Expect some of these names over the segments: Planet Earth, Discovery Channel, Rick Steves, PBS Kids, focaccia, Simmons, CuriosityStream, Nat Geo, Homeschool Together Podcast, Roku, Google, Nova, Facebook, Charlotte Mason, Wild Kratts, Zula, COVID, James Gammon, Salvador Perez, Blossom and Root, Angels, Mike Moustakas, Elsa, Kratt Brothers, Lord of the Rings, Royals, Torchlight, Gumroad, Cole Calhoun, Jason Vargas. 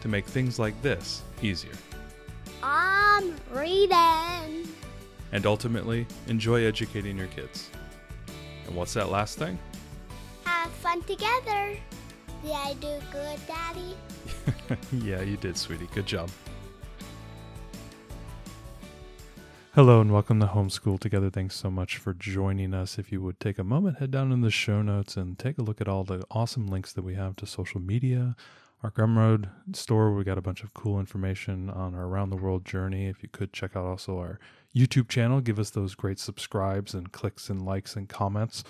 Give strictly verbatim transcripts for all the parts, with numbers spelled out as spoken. to make things like this easier. I'm reading. And ultimately, enjoy educating your kids. And what's that last thing? Have fun together. Did I do good, Daddy? Yeah, you did, sweetie. Good job. Hello and welcome to Homeschool Together. Thanks so much for joining us. If you would take a moment, head down in the show notes and take a look at all the awesome links that we have to social media. Our Gumroad store, we got a bunch of cool information on our around the world journey. If you could check out also our YouTube channel, give us those great subscribes and clicks and likes and comments.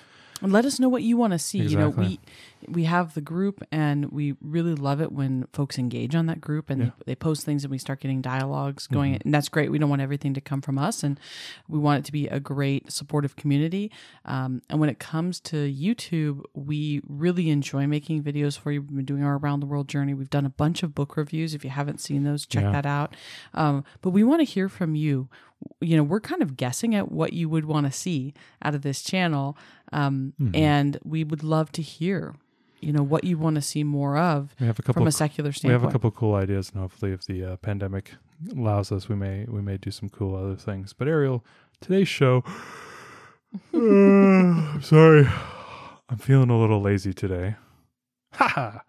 And let us know what you want to see. Exactly. You know, we we have the group and we really love it when folks engage on that group and yeah. they, they post things and we start getting dialogues going. Mm-hmm. And that's great. We don't want everything to come from us and we want it to be a great supportive community. Um, and when it comes to YouTube, we really enjoy making videos for you. We've been doing our around the world journey. We've done a bunch of book reviews. If you haven't seen those, check yeah. that out. Um, but we want to hear from you. You know, we're kind of guessing at what you would want to see out of this channel. Um, mm-hmm. And we would love to hear, you know, what you want to see more of we have a couple from a secular standpoint. We have a couple of cool ideas. And hopefully if the uh, pandemic allows us, we may, we may do some cool other things. But Ariel, today's show, uh, I'm sorry, I'm feeling a little lazy today. Ha ha!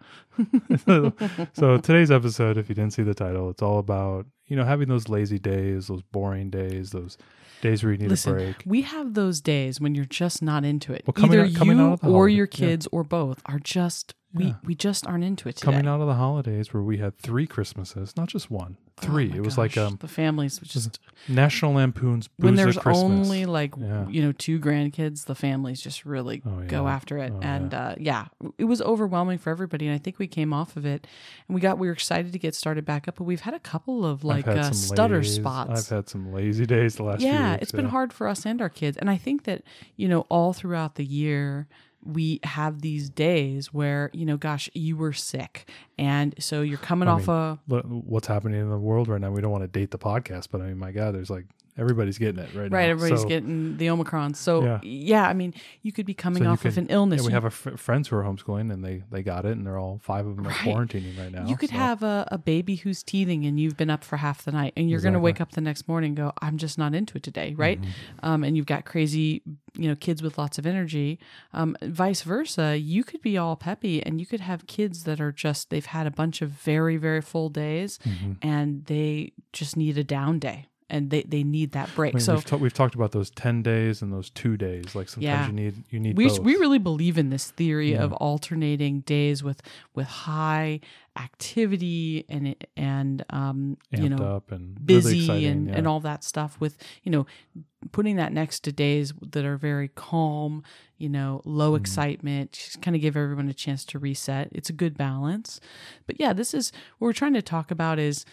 So today's episode, if you didn't see the title, it's all about, you know, having those lazy days, those boring days, those days where you need Listen, a break. We have those days when you're just not into it. Well, coming Either out, coming you out of the or holiday. your kids yeah. or both are just, we, yeah. we just aren't into it today. Coming out of the holidays where we had three Christmases, not just one, three. Oh it was gosh, like um, the families just... National Lampoon's Booze When there's Christmas. only like, yeah. you know, two grandkids, the families just really oh, yeah. go after it. Oh, and yeah. Uh, yeah, it was overwhelming for everybody. And I think we came off of it and we got, we were excited to get started back up, but we've had a couple of like uh, stutter lazy, spots. I've had some lazy days the last yeah, few weeks. Yeah, it's been yeah. hard for us and our kids. And I think that, you know, all throughout the year, we have these days where, you know, gosh, you were sick. And so you're coming I off mean, a... Look, what's happening in the world right now? We don't want to date the podcast, but I mean, my God, there's like, everybody's getting it right, right now. Right, everybody's so, getting the Omicron. So yeah. yeah, I mean, you could be coming so off could, of an illness. Yeah, we you, have a f- friends who are homeschooling and they, they got it and they're all five of them are right. quarantining right now. You could so. have a, a baby who's teething and you've been up for half the night and you're exactly. going to wake up the next morning and go, I'm just not into it today, right? Mm-hmm. Um, and you've got crazy... you know, kids with lots of energy, um, vice versa. You could be all peppy and you could have kids that are just, they've had a bunch of very, very full days mm-hmm. and they just need a down day and they, they need that break. I mean, so we've, ta- we've talked about those ten days and those two days. Like sometimes yeah. you need, you need we, both. We really believe in this theory yeah. of alternating days with, with high activity and, and, um, Amped you know, up and busy really exciting, and, yeah. and all that stuff with, you know, putting that next to days that are very calm, you know, low mm. excitement, just kind of give everyone a chance to reset. It's a good balance. But yeah, this is what we're trying to talk about is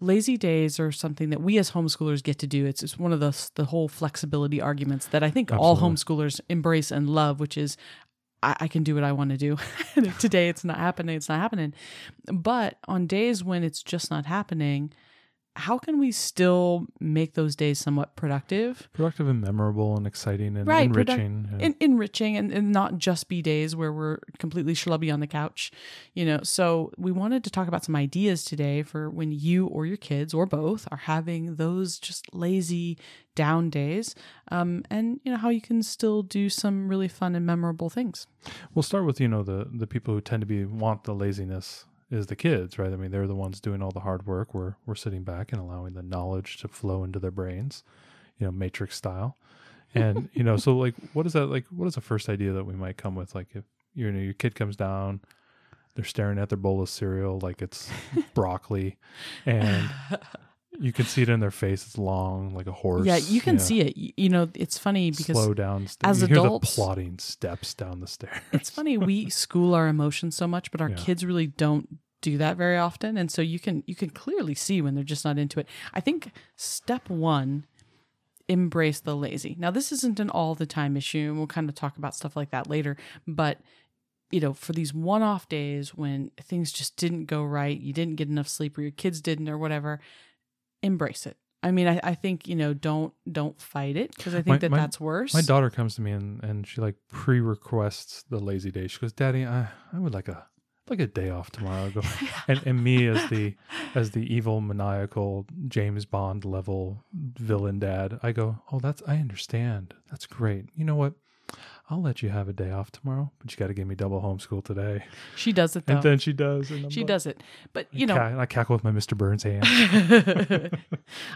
lazy days are something that we as homeschoolers get to do. It's it's one of the, the whole flexibility arguments that I think Absolutely. all homeschoolers embrace and love, which is I, I can do what I want to do. Today it's not happening, it's not happening. But on days when it's just not happening, how can we still make those days somewhat productive? Productive and memorable and exciting and right, enriching. Produ- yeah. en- enriching and, and not just be days where we're completely schlubby on the couch, you know. So we wanted to talk about some ideas today for when you or your kids or both are having those just lazy down days um, and, you know, how you can still do some really fun and memorable things. We'll start with, you know, the, the people who tend to be want the laziness is the kids, right? I mean, they're the ones doing all the hard work. We're we're sitting back and allowing the knowledge to flow into their brains, you know, Matrix style. And, you know, so like, what is that? Like, what is the first idea that we might come with? Like, if, you know, your kid comes down, they're staring at their bowl of cereal like it's broccoli and... You can see it in their face. It's long, like a horse. Yeah, you can yeah. see it. You know, it's funny because slow down. St- as you adults, hear the plodding steps down the stairs. It's funny we school our emotions so much, but our yeah. kids really don't do that very often. And so you can, you can clearly see when they're just not into it. I think step one, embrace the lazy. Now, this isn't an all the time issue, and we'll kind of talk about stuff like that later, but you know, for these one-off days when things just didn't go right, you didn't get enough sleep or your kids didn't or whatever, embrace it. I mean, I, I think, you know, don't don't fight it, because I think my, that my, that's worse. My daughter comes to me and, and she like pre-requests the lazy day. She goes, "Daddy, I, I would like a like a day off tomorrow." and and me as the as the evil, maniacal, James Bond level villain dad, I go, "Oh, that's I understand. That's great. You know what? I'll let you have a day off tomorrow, but you got to give me double homeschool today." She does it, though. And then she does. And she like, does it. But, you know. I cackle with my Mister Burns hand.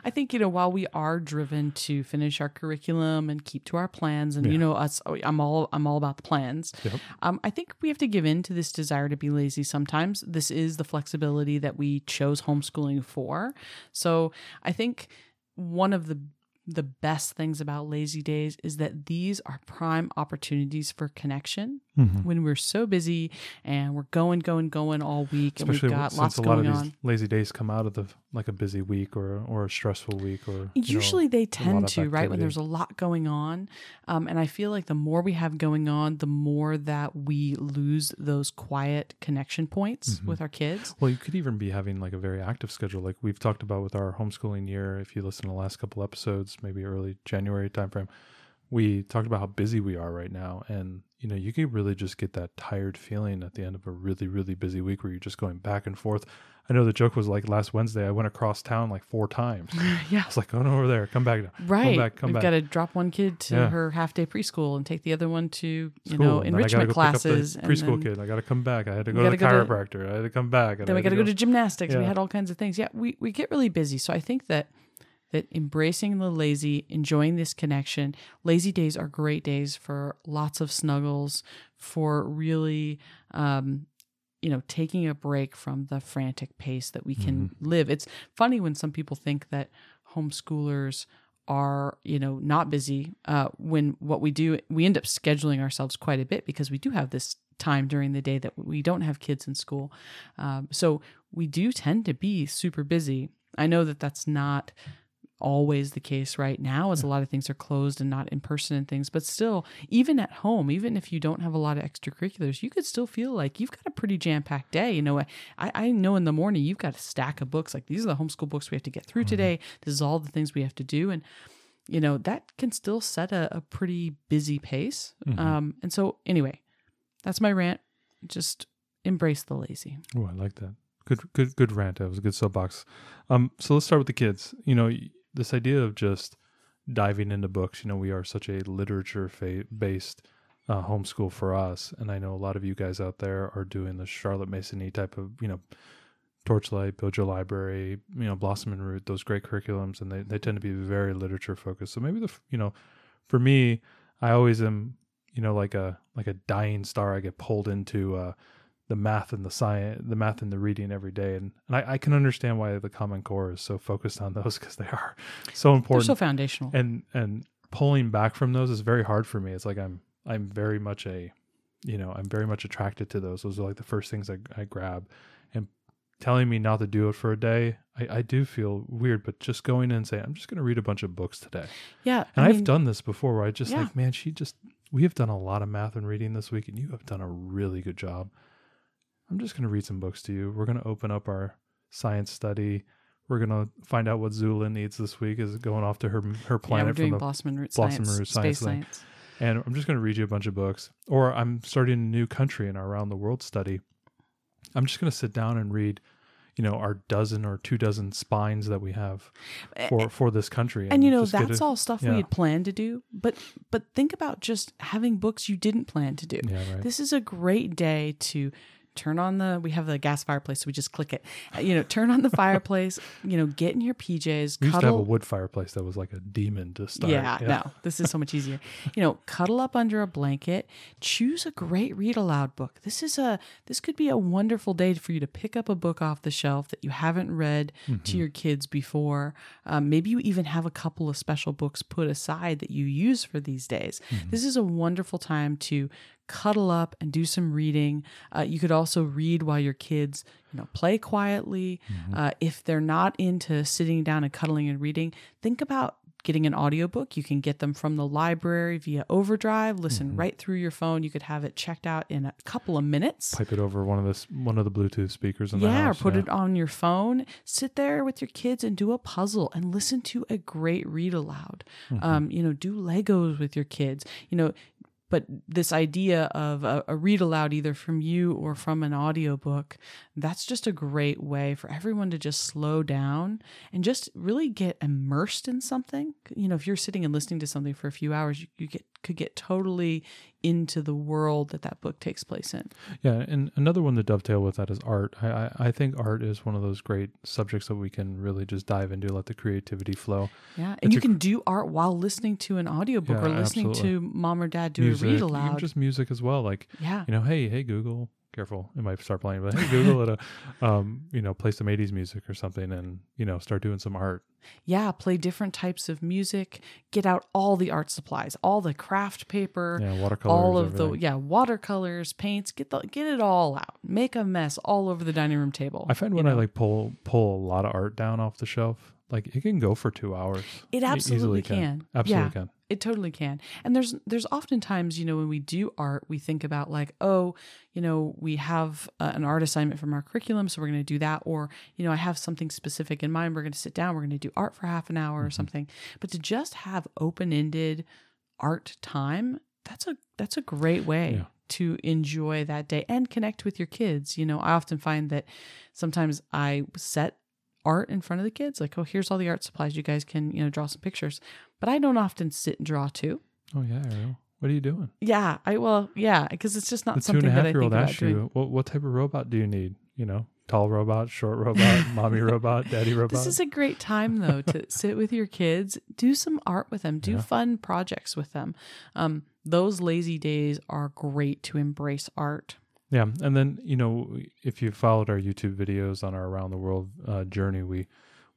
I think, you know, while we are driven to finish our curriculum and keep to our plans, and, yeah. you know, us, I'm all I'm all about the plans. Yep. Um, I think we have to give in to this desire to be lazy sometimes. This is the flexibility that we chose homeschooling for. So I think one of the The best things about lazy days is that these are prime opportunities for connection. Mm-hmm. When we're so busy and we're going, going, going all week, especially and we've got lots going on. Since a lot of these lazy days come out of the like a busy week or or a stressful week, or usually you know, they tend to right when there's a lot going on. Um, and I feel like the more we have going on, the more that we lose those quiet connection points mm-hmm. with our kids. Well, you could even be having like a very active schedule, like we've talked about with our homeschooling year. If you listen to the last couple episodes, maybe early January timeframe, we talked about how busy we are right now. And, you know, you could really just get that tired feeling at the end of a really, really busy week where you're just going back and forth. I know the joke was like last Wednesday, I went across town like four times. Yeah. I was like, "Going over there, come back now. Right. Come back, come We've back. We've got to drop one kid to yeah. her half day preschool and take the other one to, you School. know, and enrichment go classes. And preschool then, kid, I got to come back. I had to go to the go chiropractor. To, I had to come back. And then we got to go, go to gymnastics. Yeah. We had all kinds of things. Yeah. We, we get really busy. So I think that that embracing the lazy, enjoying this connection, lazy days are great days for lots of snuggles, for really, um, you know, taking a break from the frantic pace that we can mm-hmm. live. It's funny when some people think that homeschoolers are, you know, not busy, uh, when what we do, we end up scheduling ourselves quite a bit because we do have this time during the day that we don't have kids in school. Um, so we do tend to be super busy. I know that that's not always the case right now, as a lot of things are closed and not in person and things, but still, even at home, even if you don't have a lot of extracurriculars, you could still feel like you've got a pretty jam-packed day. You know, I, I know in the morning you've got a stack of books, like these are the homeschool books we have to get through mm-hmm. today. This is all the things we have to do. And, you know, that can still set a, a pretty busy pace. Mm-hmm. Um, and so anyway, that's my rant. Just embrace the lazy. Oh, I like that. Good, good, good rant. That was a good soapbox. Um, so let's start with the kids. You know, this idea of just diving into books, you know, we are such a literature-based uh, homeschool for us. And I know a lot of you guys out there are doing the Charlotte Mason-y type of, you know, Torchlight, Build Your Library, you know, Blossom and Root, those great curriculums. And they, they tend to be very literature-focused. So maybe, the you know, for me, I always am, you know, like a like a dying star. I get pulled into uh, the math and the science, the math and the reading every day. And, and I, I can understand why the Common Core is so focused on those, because they are so important. They're so foundational. And and pulling back from those is very hard for me. It's like I'm I'm very much a, you know, I'm very much attracted to those. Those are like the first things I, I grab. And telling me not to do it for a day, I, I do feel weird, but just going in and saying, I'm just going to read a bunch of books today. Yeah. And I I've mean, done this before where I just yeah. like, man, she just, we have done a lot of math and reading this week, and you have done a really good job. I'm just going to read some books to you. We're going to open up our science study. We're going to find out what Zula needs this week, is going off to her her planet. Yeah, we're doing from the Blossom and Root Blossom Science, Root Science, Space thing. Science. And I'm just going to read you a bunch of books. Or I'm starting a new country in our Around the World study. I'm just going to sit down and read, you know, our dozen or two dozen spines that we have for, for this country. And, and you know, that's a, all stuff yeah. we had planned to do. But but think about just having books you didn't plan to do. Yeah, right. This is a great day to turn on the, we have the gas fireplace, so we just click it, you know, turn on the fireplace, you know, get in your P Js, we cuddle. Used to have a wood fireplace that was like a demon to start. Yeah, yeah. No, this is so much easier. You know, cuddle up under a blanket, choose a great read aloud book. This is a, this could be a wonderful day for you to pick up a book off the shelf that you haven't read mm-hmm. to your kids before. Um, maybe you even have a couple of special books put aside that you use for these days. Mm-hmm. This is a wonderful time to cuddle up and do some reading. Uh, you could also read while your kids, you know, play quietly. Mm-hmm. Uh, if they're not into sitting down and cuddling and reading, think about getting an audiobook. You can get them from the library via Overdrive, listen mm-hmm. right through your phone. You could have it checked out in a couple of minutes. Pipe it over one of the, one of the Bluetooth speakers in yeah, the house. Or put yeah. it on your phone. Sit there with your kids and do a puzzle and listen to a great read aloud. Mm-hmm. Um, you know, do Legos with your kids. You know, but this idea of a, a read aloud either from you or from an audiobook, that's just a great way for everyone to just slow down and just really get immersed in something. You know, if you're sitting and listening to something for a few hours, you, you get could get totally into the world that that book takes place in. Yeah, and another one to dovetail with that is art. I, I, I think art is one of those great subjects that we can really just dive into, let the creativity flow. Yeah, and it's you can a, do art while listening to an audiobook yeah, or listening absolutely. to mom or dad do music, a read aloud. Even just music as well. Like, yeah. you know, hey, hey, Google, careful, it might start playing, but hey, Google it, a, um, you know, play some eighties music or something and, you know, start doing some art. Yeah, play different types of music, get out all the art supplies, all the craft paper, yeah, watercolors, all of everything. the yeah, watercolors, paints, get the get it all out. Make a mess all over the dining room table. I find when know? I like pull pull a lot of art down off the shelf, like it can go for two hours. It absolutely it can. can. Absolutely yeah, can. It totally can. And there's there's oftentimes, you know, when we do art, we think about like, oh, you know, we have uh, an art assignment from our curriculum, so we're going to do that. Or, you know, I have something specific in mind. We're going to sit down. We're going to do art for half an hour mm-hmm. or something. But to just have open-ended art time, that's a that's a great way yeah. to enjoy that day and connect with your kids. You know, I often find that sometimes I set art in front of the kids, like, oh, here's all the art supplies, you guys can, you know, draw some pictures, but I don't often sit and draw too. Oh yeah, Ariel, what are you doing? Yeah, I well, yeah, because it's just not the something two and a half that I year old think about doing. You, what, what type of robot do you need? You know, tall robot, short robot, mommy robot, daddy robot. This is a great time though to sit with your kids, do some art with them, do yeah. fun projects with them. Um, those lazy days are great to embrace art. Yeah. And then, you know, if you've followed our YouTube videos on our Around the World uh, journey, we,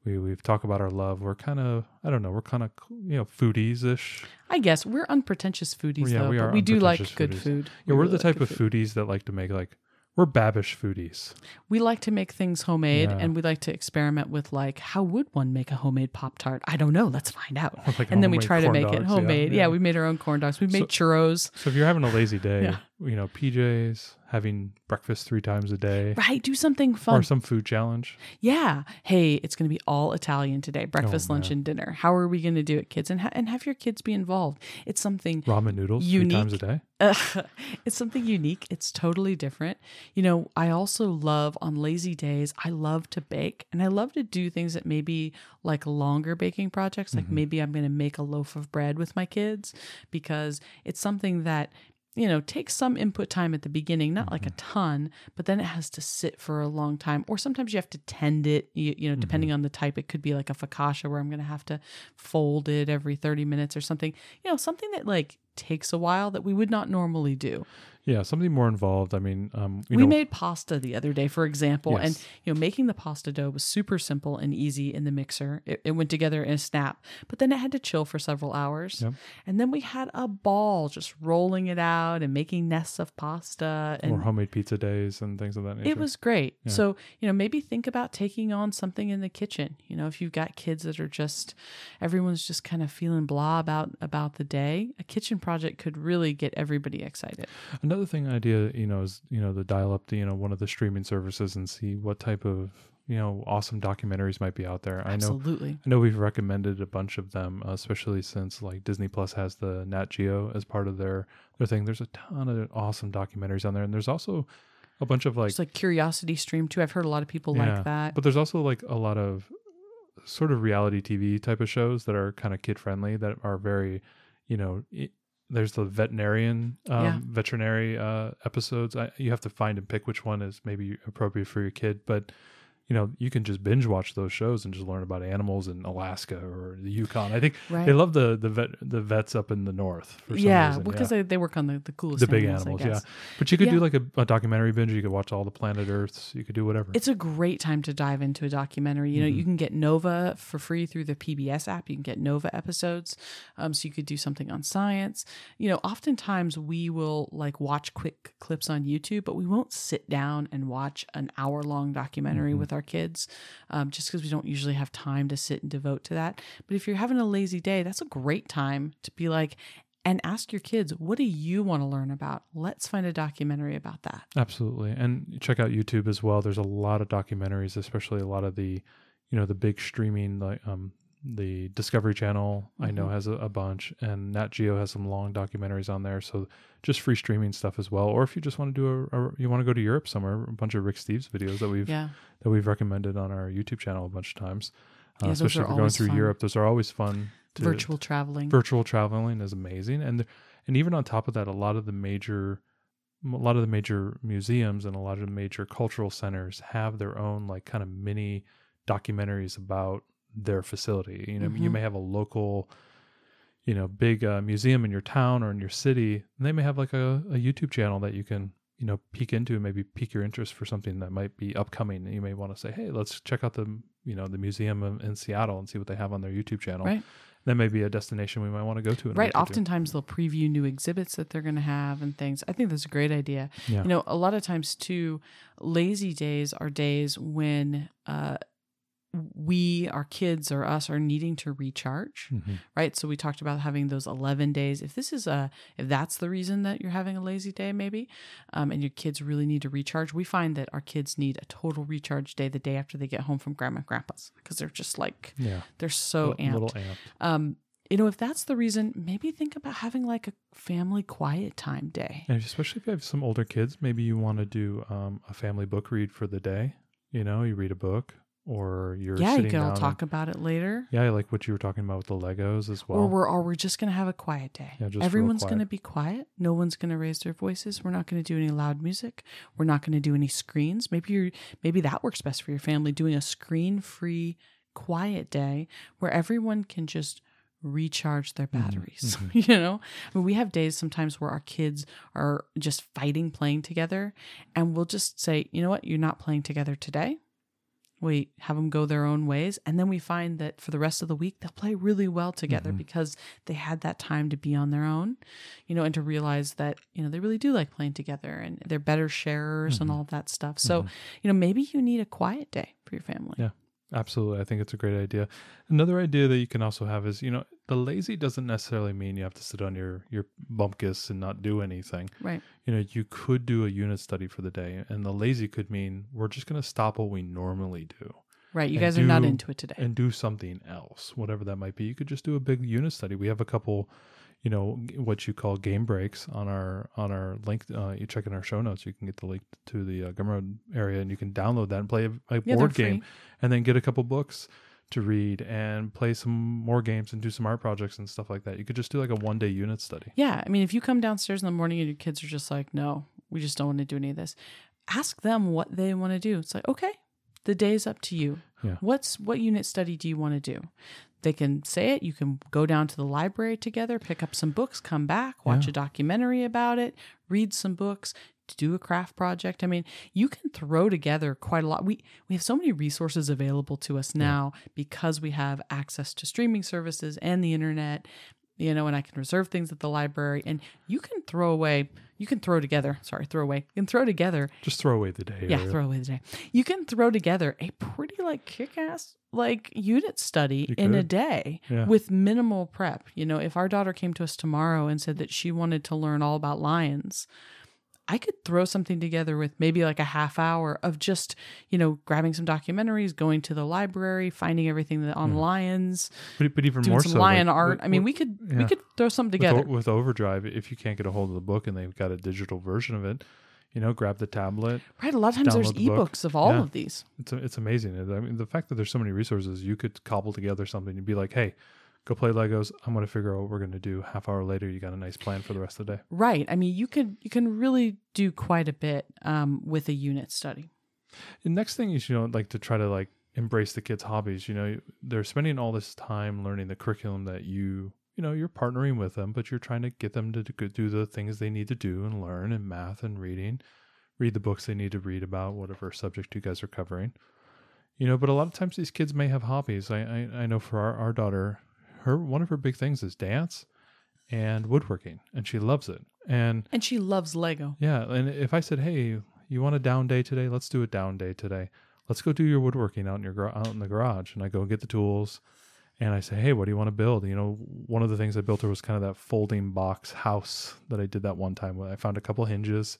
we, we've talked about our love. We're kind of, I don't know, we're kind of, you know, foodies-ish. I guess. We're unpretentious foodies, yeah, though. We, are but we do like foodies. good food. Yeah, we we're really the type like of food. foodies that like to make, like, we're Babish foodies. We like to make things homemade, yeah. and we like to experiment with, like, how would one make a homemade Pop-Tart? I don't know. Let's find out. Like and then we try to make dogs, it homemade. Yeah, yeah. yeah, we made our own corn dogs. We made so, churros. So if you're having a lazy day, yeah. you know, P Js, having breakfast three times a day. Right. Do something fun. Or some food challenge. Yeah. Hey, it's going to be all Italian today. Breakfast, oh, lunch, man. and dinner. How are we going to do it, kids? And ha- and have your kids be involved. It's something Ramen noodles unique. three times a day? Uh, it's something unique. It's totally different. You know, I also love on lazy days, I love to bake. And I love to do things that maybe like longer baking projects. Like mm-hmm. maybe I'm going to make a loaf of bread with my kids because it's something that, you know, take some input time at the beginning, not mm-hmm. like a ton, but then it has to sit for a long time. Or sometimes you have to tend it, you, you know, depending mm-hmm. on the type. It could be like a focaccia where I'm going to have to fold it every thirty minutes or something, you know, something that like takes a while that we would not normally do. Yeah, something more involved. I mean, um, you we know, made pasta the other day, for example, yes. and you know, making the pasta dough was super simple and easy in the mixer. It, it went together in a snap, but then it had to chill for several hours, yep. and then we had a ball just rolling it out and making nests of pasta and or homemade pizza days and things of that nature. It was great. Yeah. So you know, maybe think about taking on something in the kitchen. You know, if you've got kids that are just everyone's just kind of feeling blah about about the day, a kitchen project could really get everybody excited. Another Another thing idea, you know, is, you know, to dial up the, you know, one of the streaming services and see what type of, you know, awesome documentaries might be out there. Absolutely. I know, I know we've recommended a bunch of them, uh, especially since like Disney Plus has the Nat Geo as part of their, their thing. There's a ton of awesome documentaries on there. And there's also a bunch of like... It's like CuriosityStream too. I've heard a lot of people yeah, like that. But there's also like a lot of sort of reality T V type of shows that are kind of kid friendly that are very, you know... It, There's the veterinarian, um, yeah. veterinary uh, episodes. I, you have to find and pick which one is maybe appropriate for your kid. But you know, you can just binge watch those shows and just learn about animals in Alaska or the Yukon. I think right. they love the the, vet, the vets up in the north for some yeah, reason. Well, yeah, because they, they work on the, the coolest The big animals, animals yeah. But you could yeah. do like a, a documentary binge. You could watch all the Planet Earths. You could do whatever. It's a great time to dive into a documentary. You know, mm-hmm. you can get Nova for free through the P B S app. You can get Nova episodes. Um, so you could do something on science. You know, oftentimes we will like watch quick clips on YouTube, but we won't sit down and watch an hour long documentary mm-hmm. with our kids um, just because we don't usually have time to sit and devote to that. But if you're having a lazy day, that's a great time to be like, and ask your kids, what do you want to learn about? Let's find a documentary about that. Absolutely. And check out YouTube as well. There's a lot of documentaries, especially a lot of the, you know, the big streaming, like um, the Discovery Channel, mm-hmm. I know has a, a bunch, and Nat Geo has some long documentaries on there. So just free streaming stuff as well. Or if you just want to do a, a you want to go to Europe somewhere, a bunch of Rick Steves videos that we've, yeah. that we've recommended on our YouTube channel a bunch of times. Uh, yeah, especially if you're going through fun. Europe, those are always fun. Virtual traveling. Virtual traveling is amazing, and there, and even on top of that, a lot of the major, a lot of the major museums and a lot of the major cultural centers have their own like kind of mini documentaries about their facility. You know, mm-hmm. you may have a local, you know, big uh, museum in your town or in your city, and they may have like a, a YouTube channel that you can, you know, peek into and maybe pique your interest for something that might be upcoming. You may want to say, hey, let's check out the, you know, the museum in Seattle and see what they have on their YouTube channel. Right. That may be a destination we might want to go to. Right. Oftentimes they'll preview new exhibits that they're going to have and things. I think that's a great idea. Yeah. You know, a lot of times too, lazy days are days when, uh, we, our kids or us are needing to recharge, mm-hmm. right? So we talked about having those eleven days. If this is a, if that's the reason that you're having a lazy day, maybe, um, and your kids really need to recharge, we find that our kids need a total recharge day the day after they get home from grandma and grandpa's because they're just like, yeah. they're so L- amped. Little amped. Um, you know, if that's the reason, maybe think about having like a family quiet time day. And especially if you have some older kids, maybe you want to do um, a family book read for the day. You know, you read a book. Or you're yeah, sitting you can all talk and, about it later. Yeah, like what you were talking about with the Legos as well. Or we're or we're just gonna have a quiet day. Yeah, just everyone's quiet. Gonna be quiet. No one's gonna raise their voices. We're not gonna do any loud music. We're not gonna do any screens. Maybe you're maybe that works best for your family. Doing a screen-free quiet day where everyone can just recharge their batteries. Mm-hmm. You know, I mean, we have days sometimes where our kids are just fighting playing together, and we'll just say, you know what, you're not playing together today. We have them go their own ways. And then we find that for the rest of the week, they'll play really well together mm-hmm. because they had that time to be on their own, you know, and to realize that, you know, they really do like playing together and they're better sharers mm-hmm. and all of that stuff. So, mm-hmm. you know, maybe you need a quiet day for your family. Yeah, absolutely. I think it's a great idea. Another idea that you can also have is, you know, the lazy doesn't necessarily mean you have to sit on your, your bumpkiss and not do anything. Right. You know, you could do a unit study for the day, and the lazy could mean we're just going to stop what we normally do. Right. You guys do, are not into it today. And do something else, whatever that might be. You could just do a big unit study. We have a couple, you know, what you call game breaks on our, on our link. Uh, you check in our show notes. You can get the link to the uh, Gumroad area, and you can download that and play a, a yeah, board game free. And then get a couple books to read and play some more games and do some art projects and stuff like that. You could just do like a one day unit study. Yeah. I mean, if you come downstairs in the morning and your kids are just like, no, we just don't want to do any of this. Ask them what they want to do. It's like, okay, the day's up to you. Yeah. What's, what unit study do you want to do? They can say it. You can go down to the library together, pick up some books, come back, watch yeah. a documentary about it, read some books, to do a craft project. I mean, you can throw together quite a lot. We we have so many resources available to us now yeah. because we have access to streaming services and the internet, you know, and I can reserve things at the library, and you can throw away, you can throw together, sorry, throw away, you can throw together. Just throw away the day. Yeah, really. Throw away the day. You can throw together a pretty like kick-ass like unit study you in could. a day yeah. with minimal prep. You know, if our daughter came to us tomorrow and said that she wanted to learn all about lions, I could throw something together with maybe like a half hour of just, you know, grabbing some documentaries, going to the library, finding everything that on yeah. lions, but, but even doing more some so, lion like, art. With, I mean, we could yeah. we could throw something together with, with Overdrive. If you can't get a hold of the book and they've got a digital version of it, you know, grab the tablet. Right. A lot of times there's the ebooks book. of all yeah. of these. It's it's amazing. I mean, the fact that there's so many resources, you could cobble together something and be like, hey, go play Legos. I'm going to figure out what we're going to do. Half hour later, you got a nice plan for the rest of the day. Right. I mean, you could you can really do quite a bit um, with a unit study. The next thing is, you know, like to try to like embrace the kids' hobbies. You know, they're spending all this time learning the curriculum that you, you know, you're partnering with them, but you're trying to get them to do the things they need to do and learn, and math and reading, read the books they need to read about whatever subject you guys are covering. You know, but a lot of times these kids may have hobbies. I I, I know for our, our daughter, her one of her big things is dance and woodworking, and she loves it. And and she loves Lego. Yeah, and if I said, hey, you want a down day today? Let's do a down day today. Let's go do your woodworking out in your out in the garage. And I go get the tools, and I say, hey, what do you want to build? You know, one of the things I built her was kind of that folding box house that I did that one time. I found a couple hinges.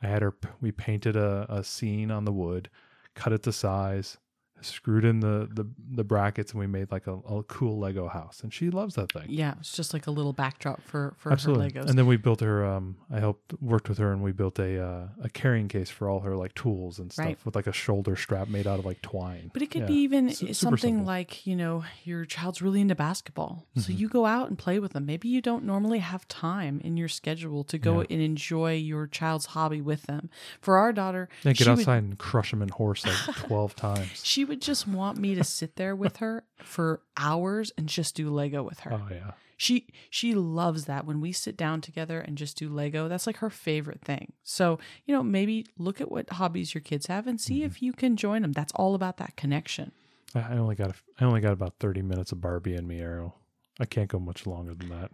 I had her. We painted a, a scene on the wood, cut it to size, screwed in the the, the brackets, and we made like a, a cool Lego house. And she loves that thing. Yeah, it's just like a little backdrop for for Absolutely. Her Legos. And then we built her. Um, I helped worked with her, and we built a uh, a carrying case for all her like tools and stuff right. with like a shoulder strap made out of like twine. But it could yeah. be even S- something simple. Like, you know, your child's really into basketball, mm-hmm. so you go out and play with them. Maybe you don't normally have time in your schedule to go yeah. and enjoy your child's hobby with them. For our daughter, yeah, get she outside would... and crush them in horse like twelve times. She would just want me to sit there with her for hours and just do Lego with her. Oh yeah. She she loves that when we sit down together and just do Lego. That's like her favorite thing. So, you know, maybe look at what hobbies your kids have and see mm-hmm. if you can join them. That's all about that connection. I only got a, I only got about thirty minutes of Barbie and me, Arrow. I can't go much longer than that.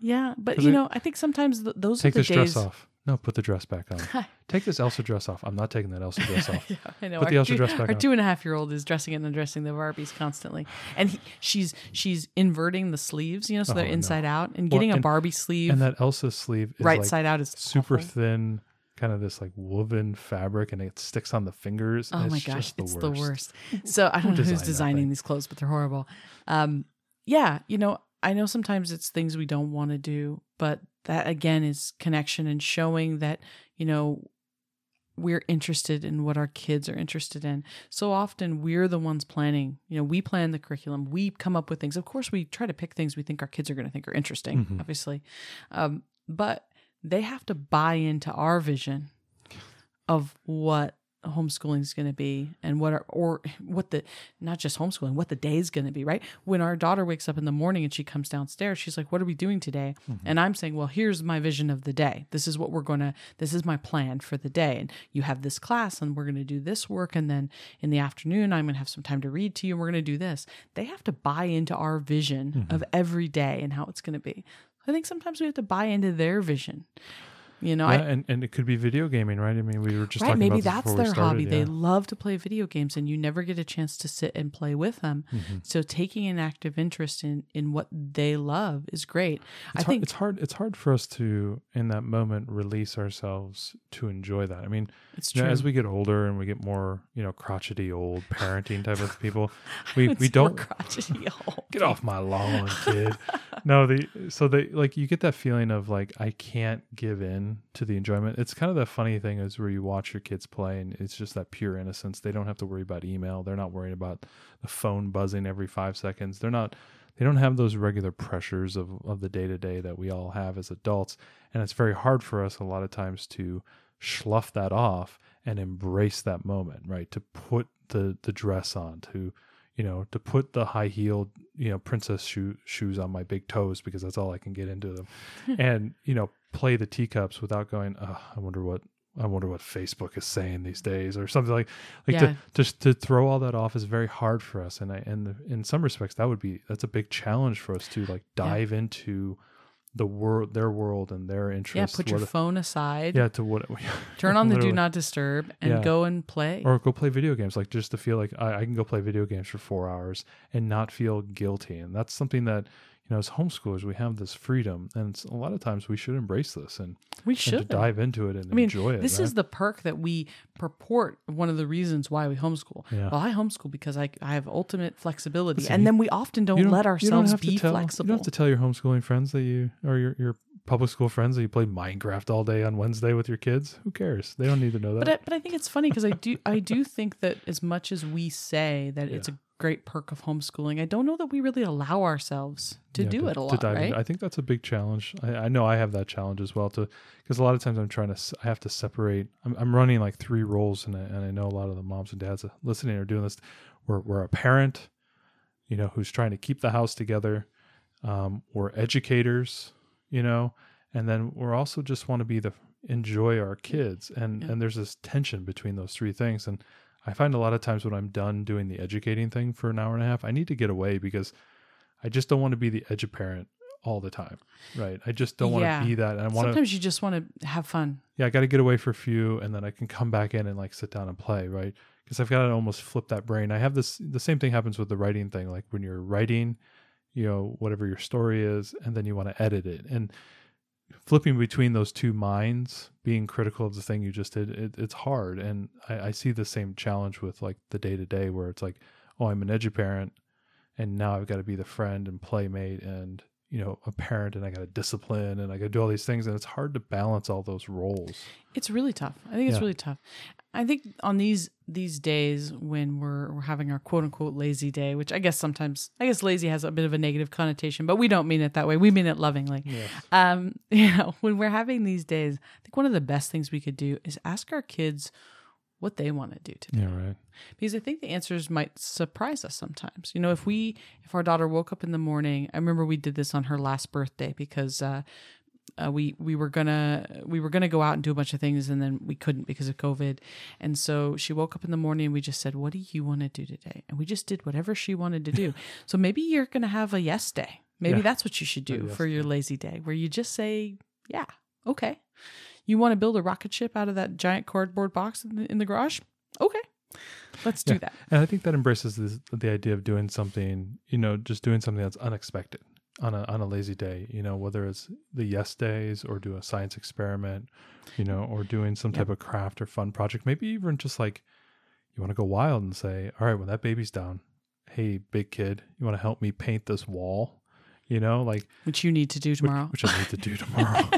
Yeah, but you know, I think sometimes th- those take are the, the days. Stress off. No, put the dress back on. Take this Elsa dress off. I'm not taking that Elsa dress off. Yeah, I know. Put our the Elsa two, dress back our on. Our two and a half year old is dressing it and undressing the Barbies constantly, and he, she's she's inverting the sleeves, you know, so oh, they're inside no. out, and well, getting and, a Barbie sleeve and that Elsa sleeve is right like side out is super awful. Thin, kind of this like woven fabric, and it sticks on the fingers. Oh my it's gosh, just the it's worst. the worst. So I don't Who know who's designing these clothes, but they're horrible. Um, yeah, you know, I know sometimes it's things we don't want to do, but that again is connection and showing that, you know, we're interested in what our kids are interested in. So often we're the ones planning, you know, we plan the curriculum, we come up with things. Of course, we try to pick things we think our kids are going to think are interesting, mm-hmm. obviously. Um, but they have to buy into our vision of what homeschooling is going to be and what are, or what the, not just homeschooling, what the day is going to be, right? When our daughter wakes up in the morning and she comes downstairs, she's like, what are we doing today? Mm-hmm. And I'm saying, well, here's my vision of the day. This is what we're going to, this is my plan for the day. And you have this class and we're going to do this work. And then in the afternoon, I'm going to have some time to read to you. And we're going to do this. They have to buy into our vision mm-hmm. of every day and how it's going to be. I think sometimes we have to buy into their vision. You know, yeah, I, and, and it could be video gaming, right? I mean, we were just right, talking maybe about this that's their started, hobby. Yeah. They love to play video games, and you never get a chance to sit and play with them. Mm-hmm. So taking an active interest in, in what they love is great. It's I hard, think it's hard. It's hard for us to, in that moment, release ourselves to enjoy that. I mean, it's you know, as we get older and we get more, you know, crotchety old parenting type of people, we we don't crotchety old. Get off my lawn, kid. No, the so they like you get that feeling of like I can't give in to the enjoyment. It's kind of the funny thing is where you watch your kids play and it's just that pure innocence. They don't have to worry about email. They're not worried about the phone buzzing every five seconds. They're not, they don't have those regular pressures of, of the day to day that we all have as adults. And it's very hard for us a lot of times to slough that off and embrace that moment, right? To put the, the dress on, to, you know, to put the high heeled, you know, princess shoe, shoes on my big toes because that's all I can get into them. And, you know, play the teacups without going, oh, I wonder what I wonder what Facebook is saying these days or something like like yeah. to just to throw all that off is very hard for us. And I and the, in some respects that would be that's a big challenge for us to like dive yeah. into the world, their world and their interests. Yeah, put your what, phone aside. Yeah, to what turn on the do not disturb and yeah. go and play. Or go play video games. Like just to feel like I, I can go play video games for four hours and not feel guilty. And that's something that you know, as homeschoolers, we have this freedom, and a lot of times we should embrace this and we should and to dive into it and I mean, enjoy it. This right? is the perk that we purport. One of the reasons why we homeschool. Yeah. Well, I homeschool because I I have ultimate flexibility, Listen, and you, then we often don't, don't let ourselves don't be tell, flexible. You don't have to tell your homeschooling friends that you or your your public school friends that you play Minecraft all day on Wednesday with your kids. Who cares? They don't need to know that. But I, but I think it's funny because I do I do think that as much as we say that yeah. it's a great perk of homeschooling. I don't know that we really allow ourselves to yeah, do it a lot, right? In. I think that's a big challenge. I, I know I have that challenge as well, too, because a lot of times I'm trying to, I have to separate. I'm, I'm running like three roles, and I, and I know a lot of the moms and dads listening are doing this. We're, we're a parent, you know, who's trying to keep the house together. Um, we're educators, you know, and then we're also just want to be the, enjoy our kids. And, yeah. and there's this tension between those three things. And I find a lot of times when I'm done doing the educating thing for an hour and a half, I need to get away because I just don't want to be the edu-parent all the time, right? I just don't yeah. want to be that. And I want Sometimes to, you just want to have fun. Yeah, I got to get away for a few, and then I can come back in and like sit down and play, right? Because I've got to almost flip that brain. I have this, the same thing happens with the writing thing. Like when you're writing, you know, whatever your story is, and then you want to edit it. And flipping between those two minds, being critical of the thing you just did, it, it's hard. And I, I see the same challenge with like the day-to-day where it's like, oh, I'm an edu-parent, and now I've got to be the friend and playmate and, you know, a parent, and I got to discipline, and I got to do all these things. And it's hard to balance all those roles. It's really tough. I think it's yeah. really tough. I think on these these days when we're, we're having our quote unquote lazy day, which I guess sometimes, I guess lazy has a bit of a negative connotation, but we don't mean it that way. We mean it lovingly. Yes. Um, you know, when we're having these days, I think one of the best things we could do is ask our kids what they want to do today. Yeah, right. Because I think the answers might surprise us sometimes. You know, if we, if our daughter woke up in the morning, I remember we did this on her last birthday because, uh, Uh, we we were gonna we were gonna go out and do a bunch of things, and then we couldn't because of COVID. And so she woke up in the morning, and we just said, "What do you want to do today?" And we just did whatever she wanted to do. So maybe you're gonna have a yes day. Maybe yeah. that's what you should do yes for your day. Lazy day, where you just say, "Yeah, okay." You want to build a rocket ship out of that giant cardboard box in the, in the garage? Okay, let's yeah. do that. And I think that embraces this, the idea of doing something, you know, just doing something that's unexpected. On a on a lazy day, you know, whether it's the yes days or do a science experiment, you know, or doing some yep. type of craft or fun project, maybe even just like you want to go wild and say, all right, when that baby's down, hey, big kid, you want to help me paint this wall, you know, like which you need to do tomorrow, which, which I need to do tomorrow.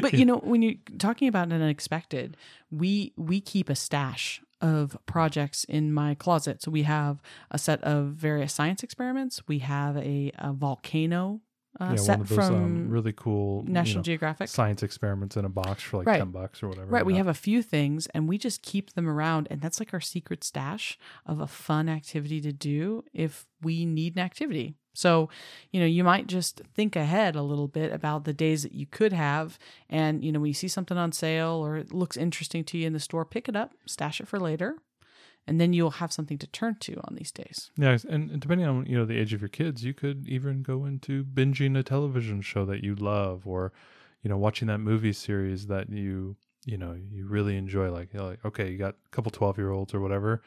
But you know, when you're talking about an unexpected, we we keep a stash of projects in my closet. So we have a set of various science experiments. We have a, a volcano uh, yeah, set one of those, from um, really cool National you know, Geographic science experiments in a box for like right. ten bucks or whatever. Right. We know. have a few things, and we just keep them around. And that's like our secret stash of a fun activity to do if we need an activity. So, you know, you might just think ahead a little bit about the days that you could have. And, you know, when you see something on sale or it looks interesting to you in the store, pick it up, stash it for later. And then you'll have something to turn to on these days. Yeah. And depending on, you know, the age of your kids, you could even go into binging a television show that you love, or, you know, watching that movie series that you, you know, you really enjoy. Like, you're like, okay, you got a couple twelve year olds or whatever.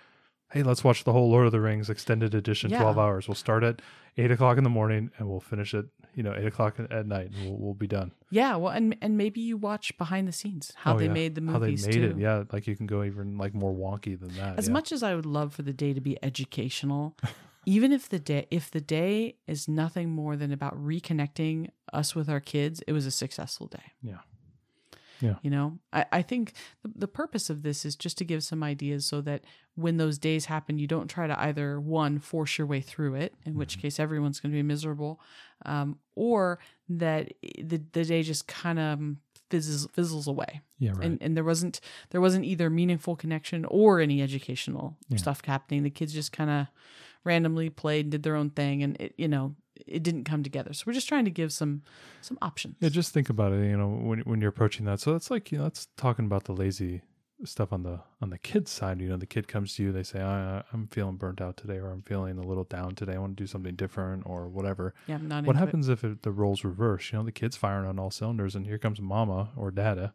Hey, let's watch the whole Lord of the Rings extended edition, yeah. twelve hours. We'll start at eight o'clock in the morning, and we'll finish at, you know, eight o'clock at night, and we'll, we'll be done. Yeah. Well, and, and maybe you watch behind the scenes, how oh, they yeah. made the movies. How they made too. it. Yeah. Like you can go even like more wonky than that. As yeah. much as I would love for the day to be educational, even if the day, if the day is nothing more than about reconnecting us with our kids, it was a successful day. Yeah. Yeah. You know, I, I think the, the purpose of this is just to give some ideas so that when those days happen, you don't try to either one, force your way through it, in mm-hmm. which case everyone's going to be miserable, um, or that the, the day just kind of fizzles, fizzles away. Yeah, right. And, and there wasn't, there wasn't either meaningful connection or any educational yeah. stuff happening. The kids just kind of randomly played and did their own thing. And it, you know, it didn't come together. So we're just trying to give some, some options. Yeah. Just think about it, you know, when, when you're approaching that. So that's like, you know, that's talking about the lazy stuff on the, on the kid's side. You know, the kid comes to you, they say, I, I'm feeling burnt out today, or I'm feeling a little down today. I want to do something different or whatever. Yeah. I'm not what happens it. if it, the roles reverse, you know, the kid's firing on all cylinders, and here comes mama or dada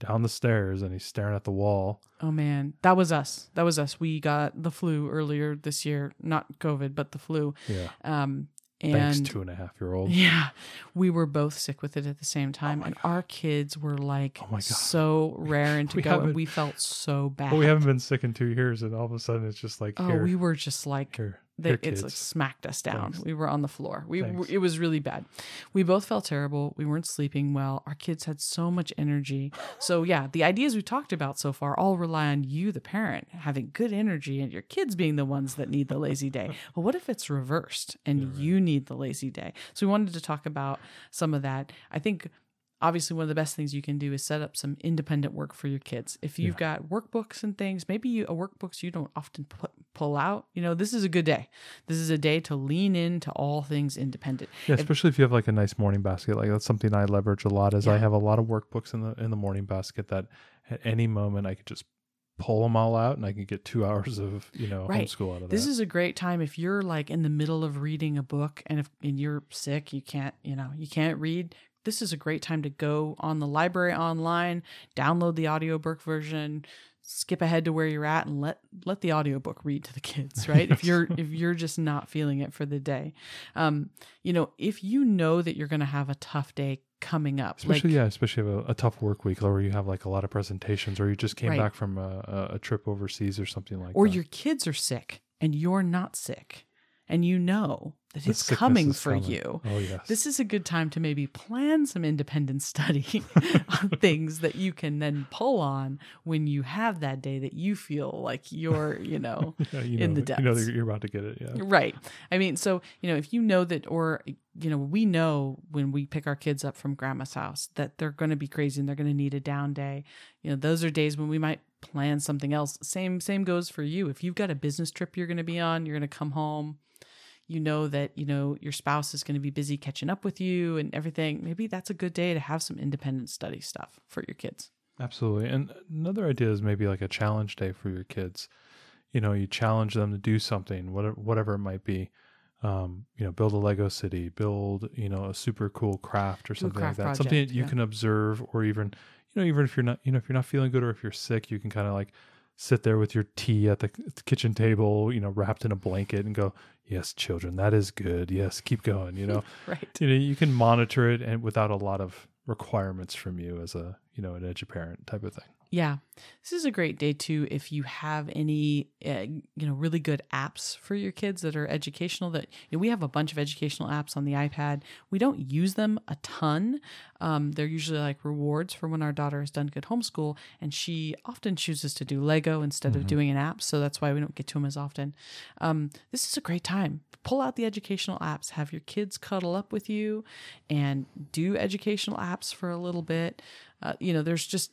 down the stairs, and he's staring at the wall. Oh man, that was us. That was us. We got the flu earlier this year, not COVID, but the flu. Yeah. Um, And Thanks, two and a half year old. Yeah. We were both sick with it at the same time. Oh and God. Our kids were like oh so raring to go. And we felt so bad. Well, we haven't been sick in two years. And all of a sudden it's just like, oh, here, we were just like, here. They, it's like smacked us down. Thanks. We were on the floor. We Thanks. It was really bad. We both felt terrible. We weren't sleeping well. Our kids had so much energy. So yeah, the ideas we talked about so far all rely on you, the parent, having good energy and your kids being the ones that need the lazy day. Well, what if it's reversed and yeah, right. you need the lazy day? So we wanted to talk about some of that. I think obviously, one of the best things you can do is set up some independent work for your kids. If you've yeah. got workbooks and things, maybe you, a workbooks you don't often put, pull out, you know, this is a good day. This is a day to lean into all things independent. Yeah, if, especially if you have like a nice morning basket. Like that's something I leverage a lot is yeah. I have a lot of workbooks in the in the morning basket that at any moment I could just pull them all out and I can get two hours of, you know, right. homeschool out of that. This is a great time if you're like in the middle of reading a book and if and you're sick, you can't, you know, you can't read. This is a great time to go on the library online, download the audiobook version, skip ahead to where you're at and let, let the audiobook read to the kids, right? If you're, if you're just not feeling it for the day. Um, you know, if you know that you're going to have a tough day coming up, especially, like, yeah, especially a, a tough work week or where you have like a lot of presentations or you just came right. back from a, a trip overseas or something like or that. Or your kids are sick and you're not sick. And you know that it's coming for coming. you. Oh, yes. This is a good time to maybe plan some independent study on things that you can then pull on when you have that day that you feel like you're, you know, yeah, you in know, the depths. You know that you're about to get it, yeah. Right. I mean, so, you know, if you know that or, you know, we know when we pick our kids up from grandma's house that they're going to be crazy and they're going to need a down day. You know, those are days when we might plan something else. Same, same goes for you. If you've got a business trip you're going to be on, you're going to come home. You know that, you know, your spouse is going to be busy catching up with you and everything. Maybe that's a good day to have some independent study stuff for your kids. Absolutely. And another idea is maybe like a challenge day for your kids. You know, you challenge them to do something, whatever, whatever it might be. Um, you know, build a Lego city, build, you know, a super cool craft or something craft like that. Project, something that you yeah. can observe or even, you know, even if you're not, you know, if you're not feeling good or if you're sick, you can kind of like sit there with your tea at the kitchen table, you know, wrapped in a blanket and go, yes, children, that is good. Yes, keep going, you know. Right. You know, you can monitor it and without a lot of requirements from you as a, you know, an edu-parent type of thing. Yeah. This is a great day too if you have any, uh, you know, really good apps for your kids that are educational. That you know, we have a bunch of educational apps on the iPad. We don't use them a ton. Um, they're usually like rewards for when our daughter has done good homeschool, and she often chooses to do Lego instead mm-hmm. of doing an app. So that's why we don't get to them as often. Um, this is a great time. Pull out the educational apps. Have your kids cuddle up with you, and do educational apps for a little bit. Uh, you know, there's just.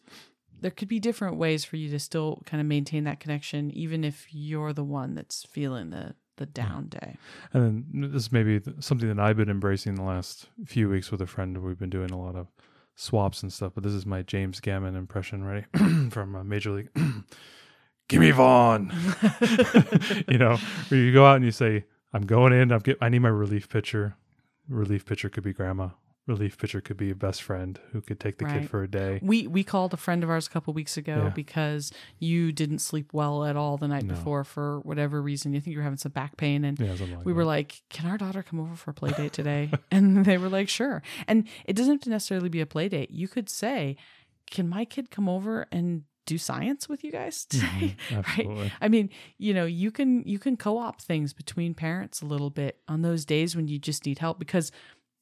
There could be different ways for you to still kind of maintain that connection, even if you're the one that's feeling the the down day. And then this is maybe something that I've been embracing the last few weeks with a friend. We've been doing a lot of swaps and stuff, but this is my James Gammon impression, right? From uh, Major League. Gimme Vaughn! You know, where you go out and you say, I'm going in, I'm get, I need my relief pitcher. Relief pitcher could be grandma. Relief pitcher could be a best friend who could take the right. kid for a day. We we called a friend of ours a couple of weeks ago yeah. because you didn't sleep well at all the night no. before for whatever reason. You think you were having some back pain. And yeah, like we that. were like, can our daughter come over for a play date today? And they were like, sure. And it doesn't have to necessarily be a play date. You could say, can my kid come over and do science with you guys today? Mm-hmm, right. I mean, you know, you can you can co-op things between parents a little bit on those days when you just need help because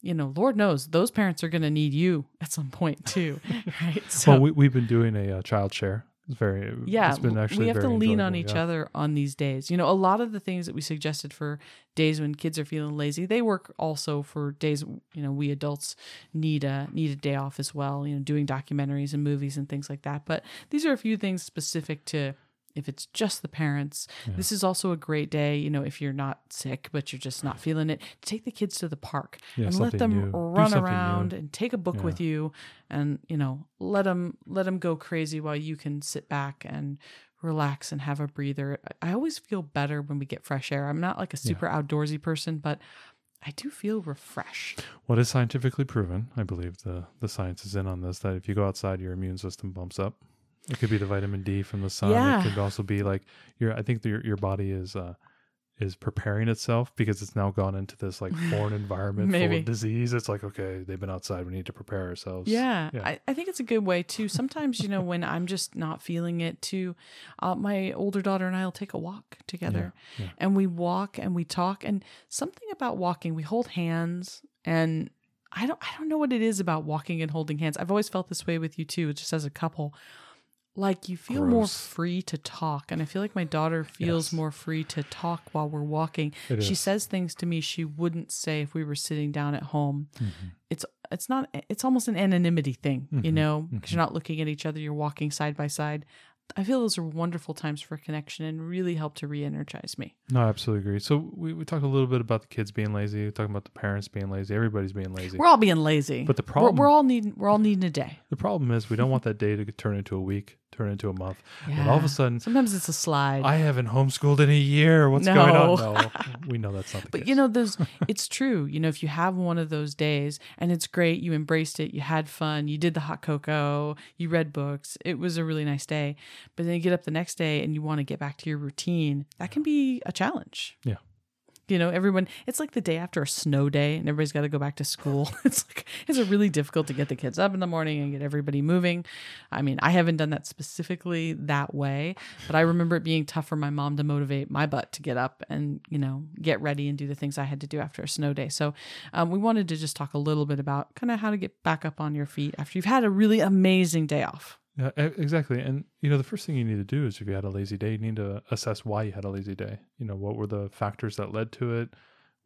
you know, Lord knows those parents are going to need you at some point too, right? So, well, we, we've been doing a uh, child share. It's very, yeah, it's been actually we have very to lean on each yeah. other on these days. You know, a lot of the things that we suggested for days when kids are feeling lazy, they work also for days, you know, we adults need a, need a day off as well, you know, doing documentaries and movies and things like that. But these are a few things specific to if it's just the parents, yeah. this is also a great day. You know, if you're not sick, but you're just not feeling it, take the kids to the park yeah, and let them new. run around new. and take a book yeah. with you and, you know, let them, let them go crazy while you can sit back and relax and have a breather. I always feel better when we get fresh air. I'm not like a super yeah. outdoorsy person, but I do feel refreshed. What is scientifically proven, I believe the, the science is in on this, that if you go outside, your immune system bumps up. It could be the vitamin D from the sun. Yeah. It could also be like your. I think the, your your body is uh, is preparing itself because it's now gone into this like foreign environment full of disease. It's like, okay, they've been outside. We need to prepare ourselves. Yeah. yeah. I, I think it's a good way too. Sometimes, you know, when I'm just not feeling it too, uh, my older daughter and I will take a walk together yeah, yeah. and we walk and we talk, and something about walking, we hold hands, and I don't, I don't know what it is about walking and holding hands. I've always felt this way with you too. Just as a couple, like you feel Gross. more free to talk. And I feel like my daughter feels yes. more free to talk while we're walking. It she is. says things to me she wouldn't say if we were sitting down at home. Mm-hmm. It's it's not it's almost an anonymity thing, mm-hmm. you know, because mm-hmm. you're not looking at each other. You're walking side by side. I feel those are wonderful times for connection and really help to re-energize me. No, I absolutely agree. So we, we talked a little bit about the kids being lazy. We're talking about the parents being lazy. Everybody's being lazy. We're all being lazy. But the problem... We're, we're, all, needing, we're all needing a day. The problem is we don't want that day to turn into a week, turn into a month. Yeah. And all of a sudden... Sometimes it's a slide. I haven't homeschooled in a year. What's no. going on? No. We know that's not the but case. But you know, those, it's true. You know, if you have one of those days and it's great, you embraced it, you had fun, you did the hot cocoa, you read books, it was a really nice day. But then you get up the next day and you want to get back to your routine. That can be a challenge. Yeah. You know, everyone, it's like the day after a snow day and everybody's got to go back to school. It's like, it's really difficult to get the kids up in the morning and get everybody moving. I mean, I haven't done that specifically that way, but I remember it being tough for my mom to motivate my butt to get up and, you know, get ready and do the things I had to do after a snow day. So um, we wanted to just talk a little bit about kind of how to get back up on your feet after you've had a really amazing day off. Yeah, exactly. And, you know, the first thing you need to do is if you had a lazy day, you need to assess why you had a lazy day. You know, what were the factors that led to it?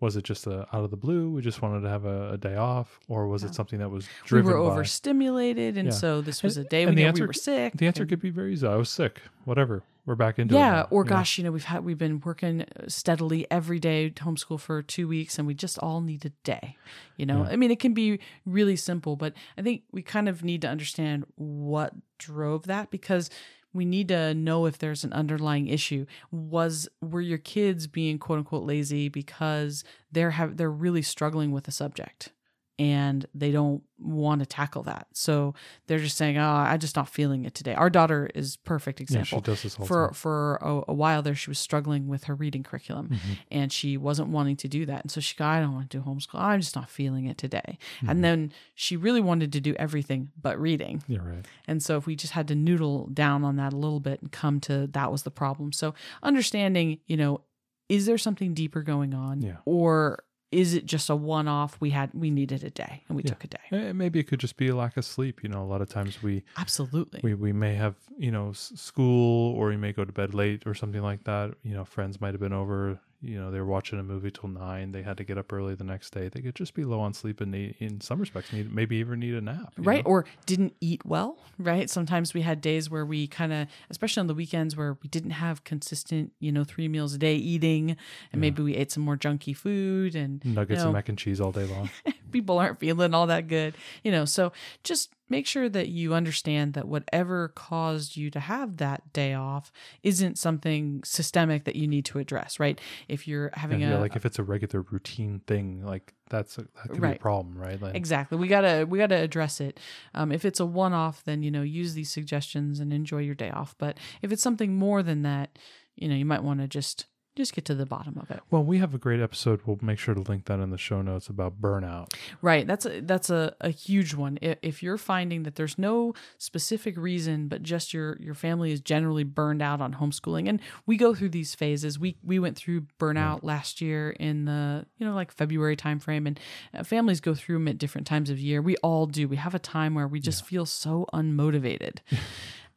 Was it just a, out of the blue? We just wanted to have a, a day off? Or was yeah. it something that was driven by? We were overstimulated. And yeah. so this was and, a day when we, we were sick. The answer and, could be very easy. I was sick. Whatever. We're back into yeah, it. Yeah, or yeah. gosh, you know, we've had we've been working steadily every day, homeschool for two weeks, and we just all need a day. You know, yeah. I mean, it can be really simple, but I think we kind of need to understand what drove that, because we need to know if there's an underlying issue. Was were your kids being quote unquote lazy because they're have they're really struggling with a subject? And they don't want to tackle that. So they're just saying, oh, I'm just not feeling it today. Our daughter is perfect example. Yeah, she does this whole for, time. For a, a while there, she was struggling with her reading curriculum. Mm-hmm. And she wasn't wanting to do that. And so she go, I don't want to do homeschool. I'm just not feeling it today. Mm-hmm. And then she really wanted to do everything but reading. Yeah, right. And so if we just had to noodle down on that a little bit and come to that was the problem. So understanding, you know, is there something deeper going on? Yeah. Or... is it just a one-off? We had we needed a day, and we yeah. took a day. Maybe it could just be a lack of sleep. You know, a lot of times we absolutely we we may have you know school, or we may go to bed late or something like that. You know, friends might have been over. You know, they were watching a movie till nine. They had to get up early the next day. They could just be low on sleep and need, in some respects, need maybe even need a nap. Right. Know? Or didn't eat well, right? Sometimes we had days where we kind of, especially on the weekends where we didn't have consistent, you know, three meals a day eating. And yeah. maybe we ate some more junky food and nuggets you know, and mac and cheese all day long. People aren't feeling all that good, you know, so just make sure that you understand that whatever caused you to have that day off isn't something systemic that you need to address, right? If you're having and, a... Yeah, like if it's a regular routine thing, like that's a, that could right. be a problem, right? Like, exactly. We gotta we gotta address it. Um, if it's a one-off, then, you know, use these suggestions and enjoy your day off. But if it's something more than that, you know, you might want to just... Just get to the bottom of it. Well, we have a great episode. We'll make sure to link that in the show notes about burnout. Right. That's a, that's a, a huge one. If you're finding that there's no specific reason, but just your, your family is generally burned out on homeschooling. And we go through these phases. We we went through burnout yeah. last year in the, you know, like February timeframe. And families go through them at different times of year. We all do. We have a time where we just yeah. feel so unmotivated.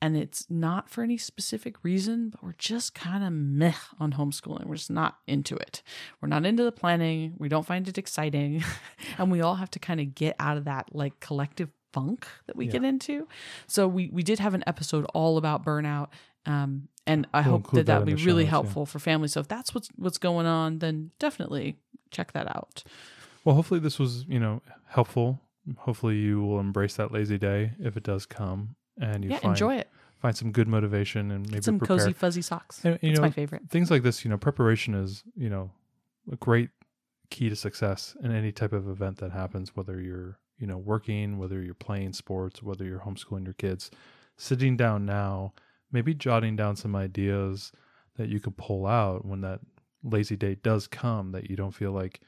And it's not for any specific reason, but we're just kind of meh on homeschooling. We're just not into it. We're not into the planning. We don't find it exciting. And we all have to kind of get out of that like collective funk that we yeah. get into. So we, we did have an episode all about burnout. Um, and I we'll hope that that will be really notes, helpful yeah. for families. So if that's what's, what's going on, then definitely check that out. Well, hopefully this was, you know, helpful. Hopefully you will embrace that lazy day if it does come. And you yeah, find, enjoy it. Find some good motivation and maybe Get some prepare. cozy fuzzy socks. And, you That's know, my favorite. Things like this, you know, preparation is, you know, a great key to success in any type of event that happens, whether you're, you know, working, whether you're playing sports, whether you're homeschooling your kids. Sitting down now, maybe jotting down some ideas that you could pull out when that lazy day does come that you don't feel like,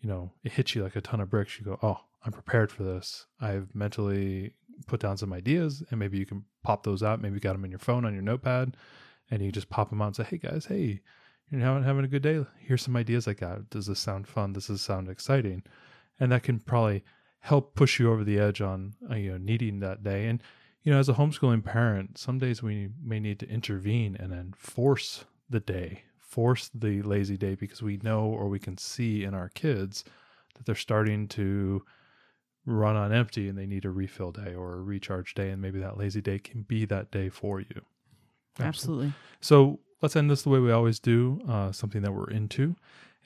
you know, it hits you like a ton of bricks. You go, oh, I'm prepared for this. I've mentally put down some ideas, and maybe you can pop those out. Maybe you got them in your phone, on your notepad, and you just pop them out and say, hey guys, hey, you're having, having a good day. Here's some ideas I got. Does this sound fun? Does this sound exciting? And that can probably help push you over the edge on, you know, needing that day. And, you know, as a homeschooling parent, some days we may need to intervene and then force the day, force the lazy day, because we know, or we can see in our kids that they're starting to run on empty and they need a refill day or a recharge day. And maybe that lazy day can be that day for you. Absolutely. Absolutely. So let's end this the way we always do, uh, something that we're into.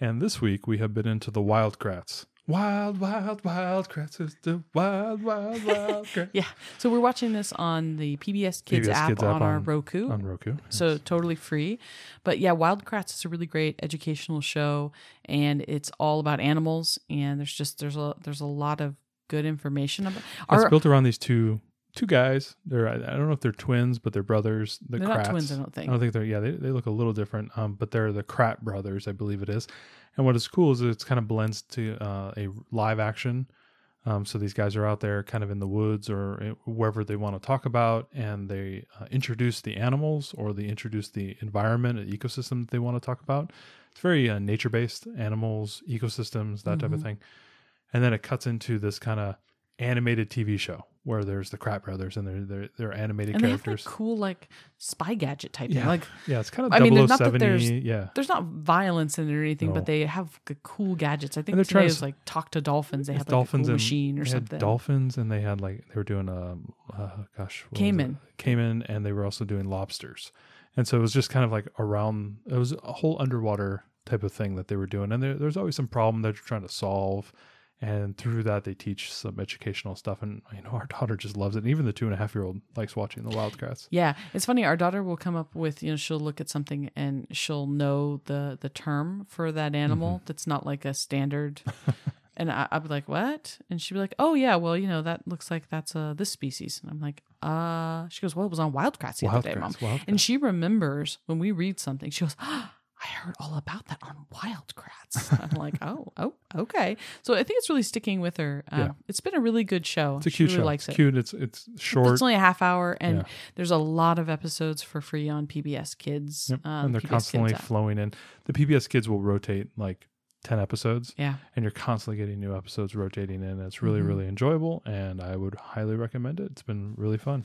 And this week we have been into the Wild Kratts. Wild, wild, wild Kratts is the wild, wild, wild Kratts. Yeah. So we're watching this on the P B S Kids, P B S app, Kids app on our on, Roku. On Roku. So yes. Totally free. But yeah, Wild Kratts is a really great educational show, and it's all about animals, and there's just there's a there's a lot of good information about our, it's built around these two two guys. They're I don't know if they're twins, but they're brothers. The they're Kratts. Not twins, I don't think. I don't think they're yeah, they they look a little different. Um, but they're the Kratt brothers, I believe it is. And what is cool is it's kind of blends to uh, a live action. Um, so these guys are out there kind of in the woods or wherever they want to talk about, and they uh, introduce the animals, or they introduce the environment and ecosystem that they want to talk about. It's very uh, nature-based, animals, ecosystems, that mm-hmm. type of thing. And then it cuts into this kind of animated T V show where there's the Kratt brothers and they're they're, they're animated and characters. And they have like cool like spy gadget type yeah. thing. Like, yeah, it's kind of I mean, there's not that there's, yeah. there's not violence in it or anything, no. but they have cool gadgets. I think today to, was like talk to dolphins. They had like a cool and, machine or they something. Had dolphins, and they had like, they were doing, um, uh, gosh. Caiman. Caiman, and they were also doing lobsters. And so it was just kind of like around, it was a whole underwater type of thing that they were doing. And there, there's always some problem that you're trying to solve. And through that, they teach some educational stuff. And, you know, our daughter just loves it. And even the two and a half year old likes watching the Wild Kratts. Yeah. It's funny. Our daughter will come up with, you know, she'll look at something and she'll know the, the term for that animal. Mm-hmm. That's not like a standard. And I, I'd be like, what? And she'd be like, oh, yeah, well, you know, that looks like that's uh, this species. And I'm like, uh, she goes, well, it was on Wild Kratts the Wild other day, Kratts, Mom. And she remembers when we read something, she goes, ah. Oh, I heard all about that on Wild Kratts. I'm like, oh, oh, okay. So I think it's really sticking with her. Um, yeah. It's been a really good show. It's a cute she really show. Likes it's it. Cute. It's it's short. It's only a half hour, and yeah. there's a lot of episodes for free on P B S Kids. Yep. Um, and they're P B S constantly Kids flowing in. The P B S Kids will rotate like ten episodes. Yeah. And you're constantly getting new episodes rotating in. It's really, mm-hmm. really enjoyable, and I would highly recommend it. It's been really fun.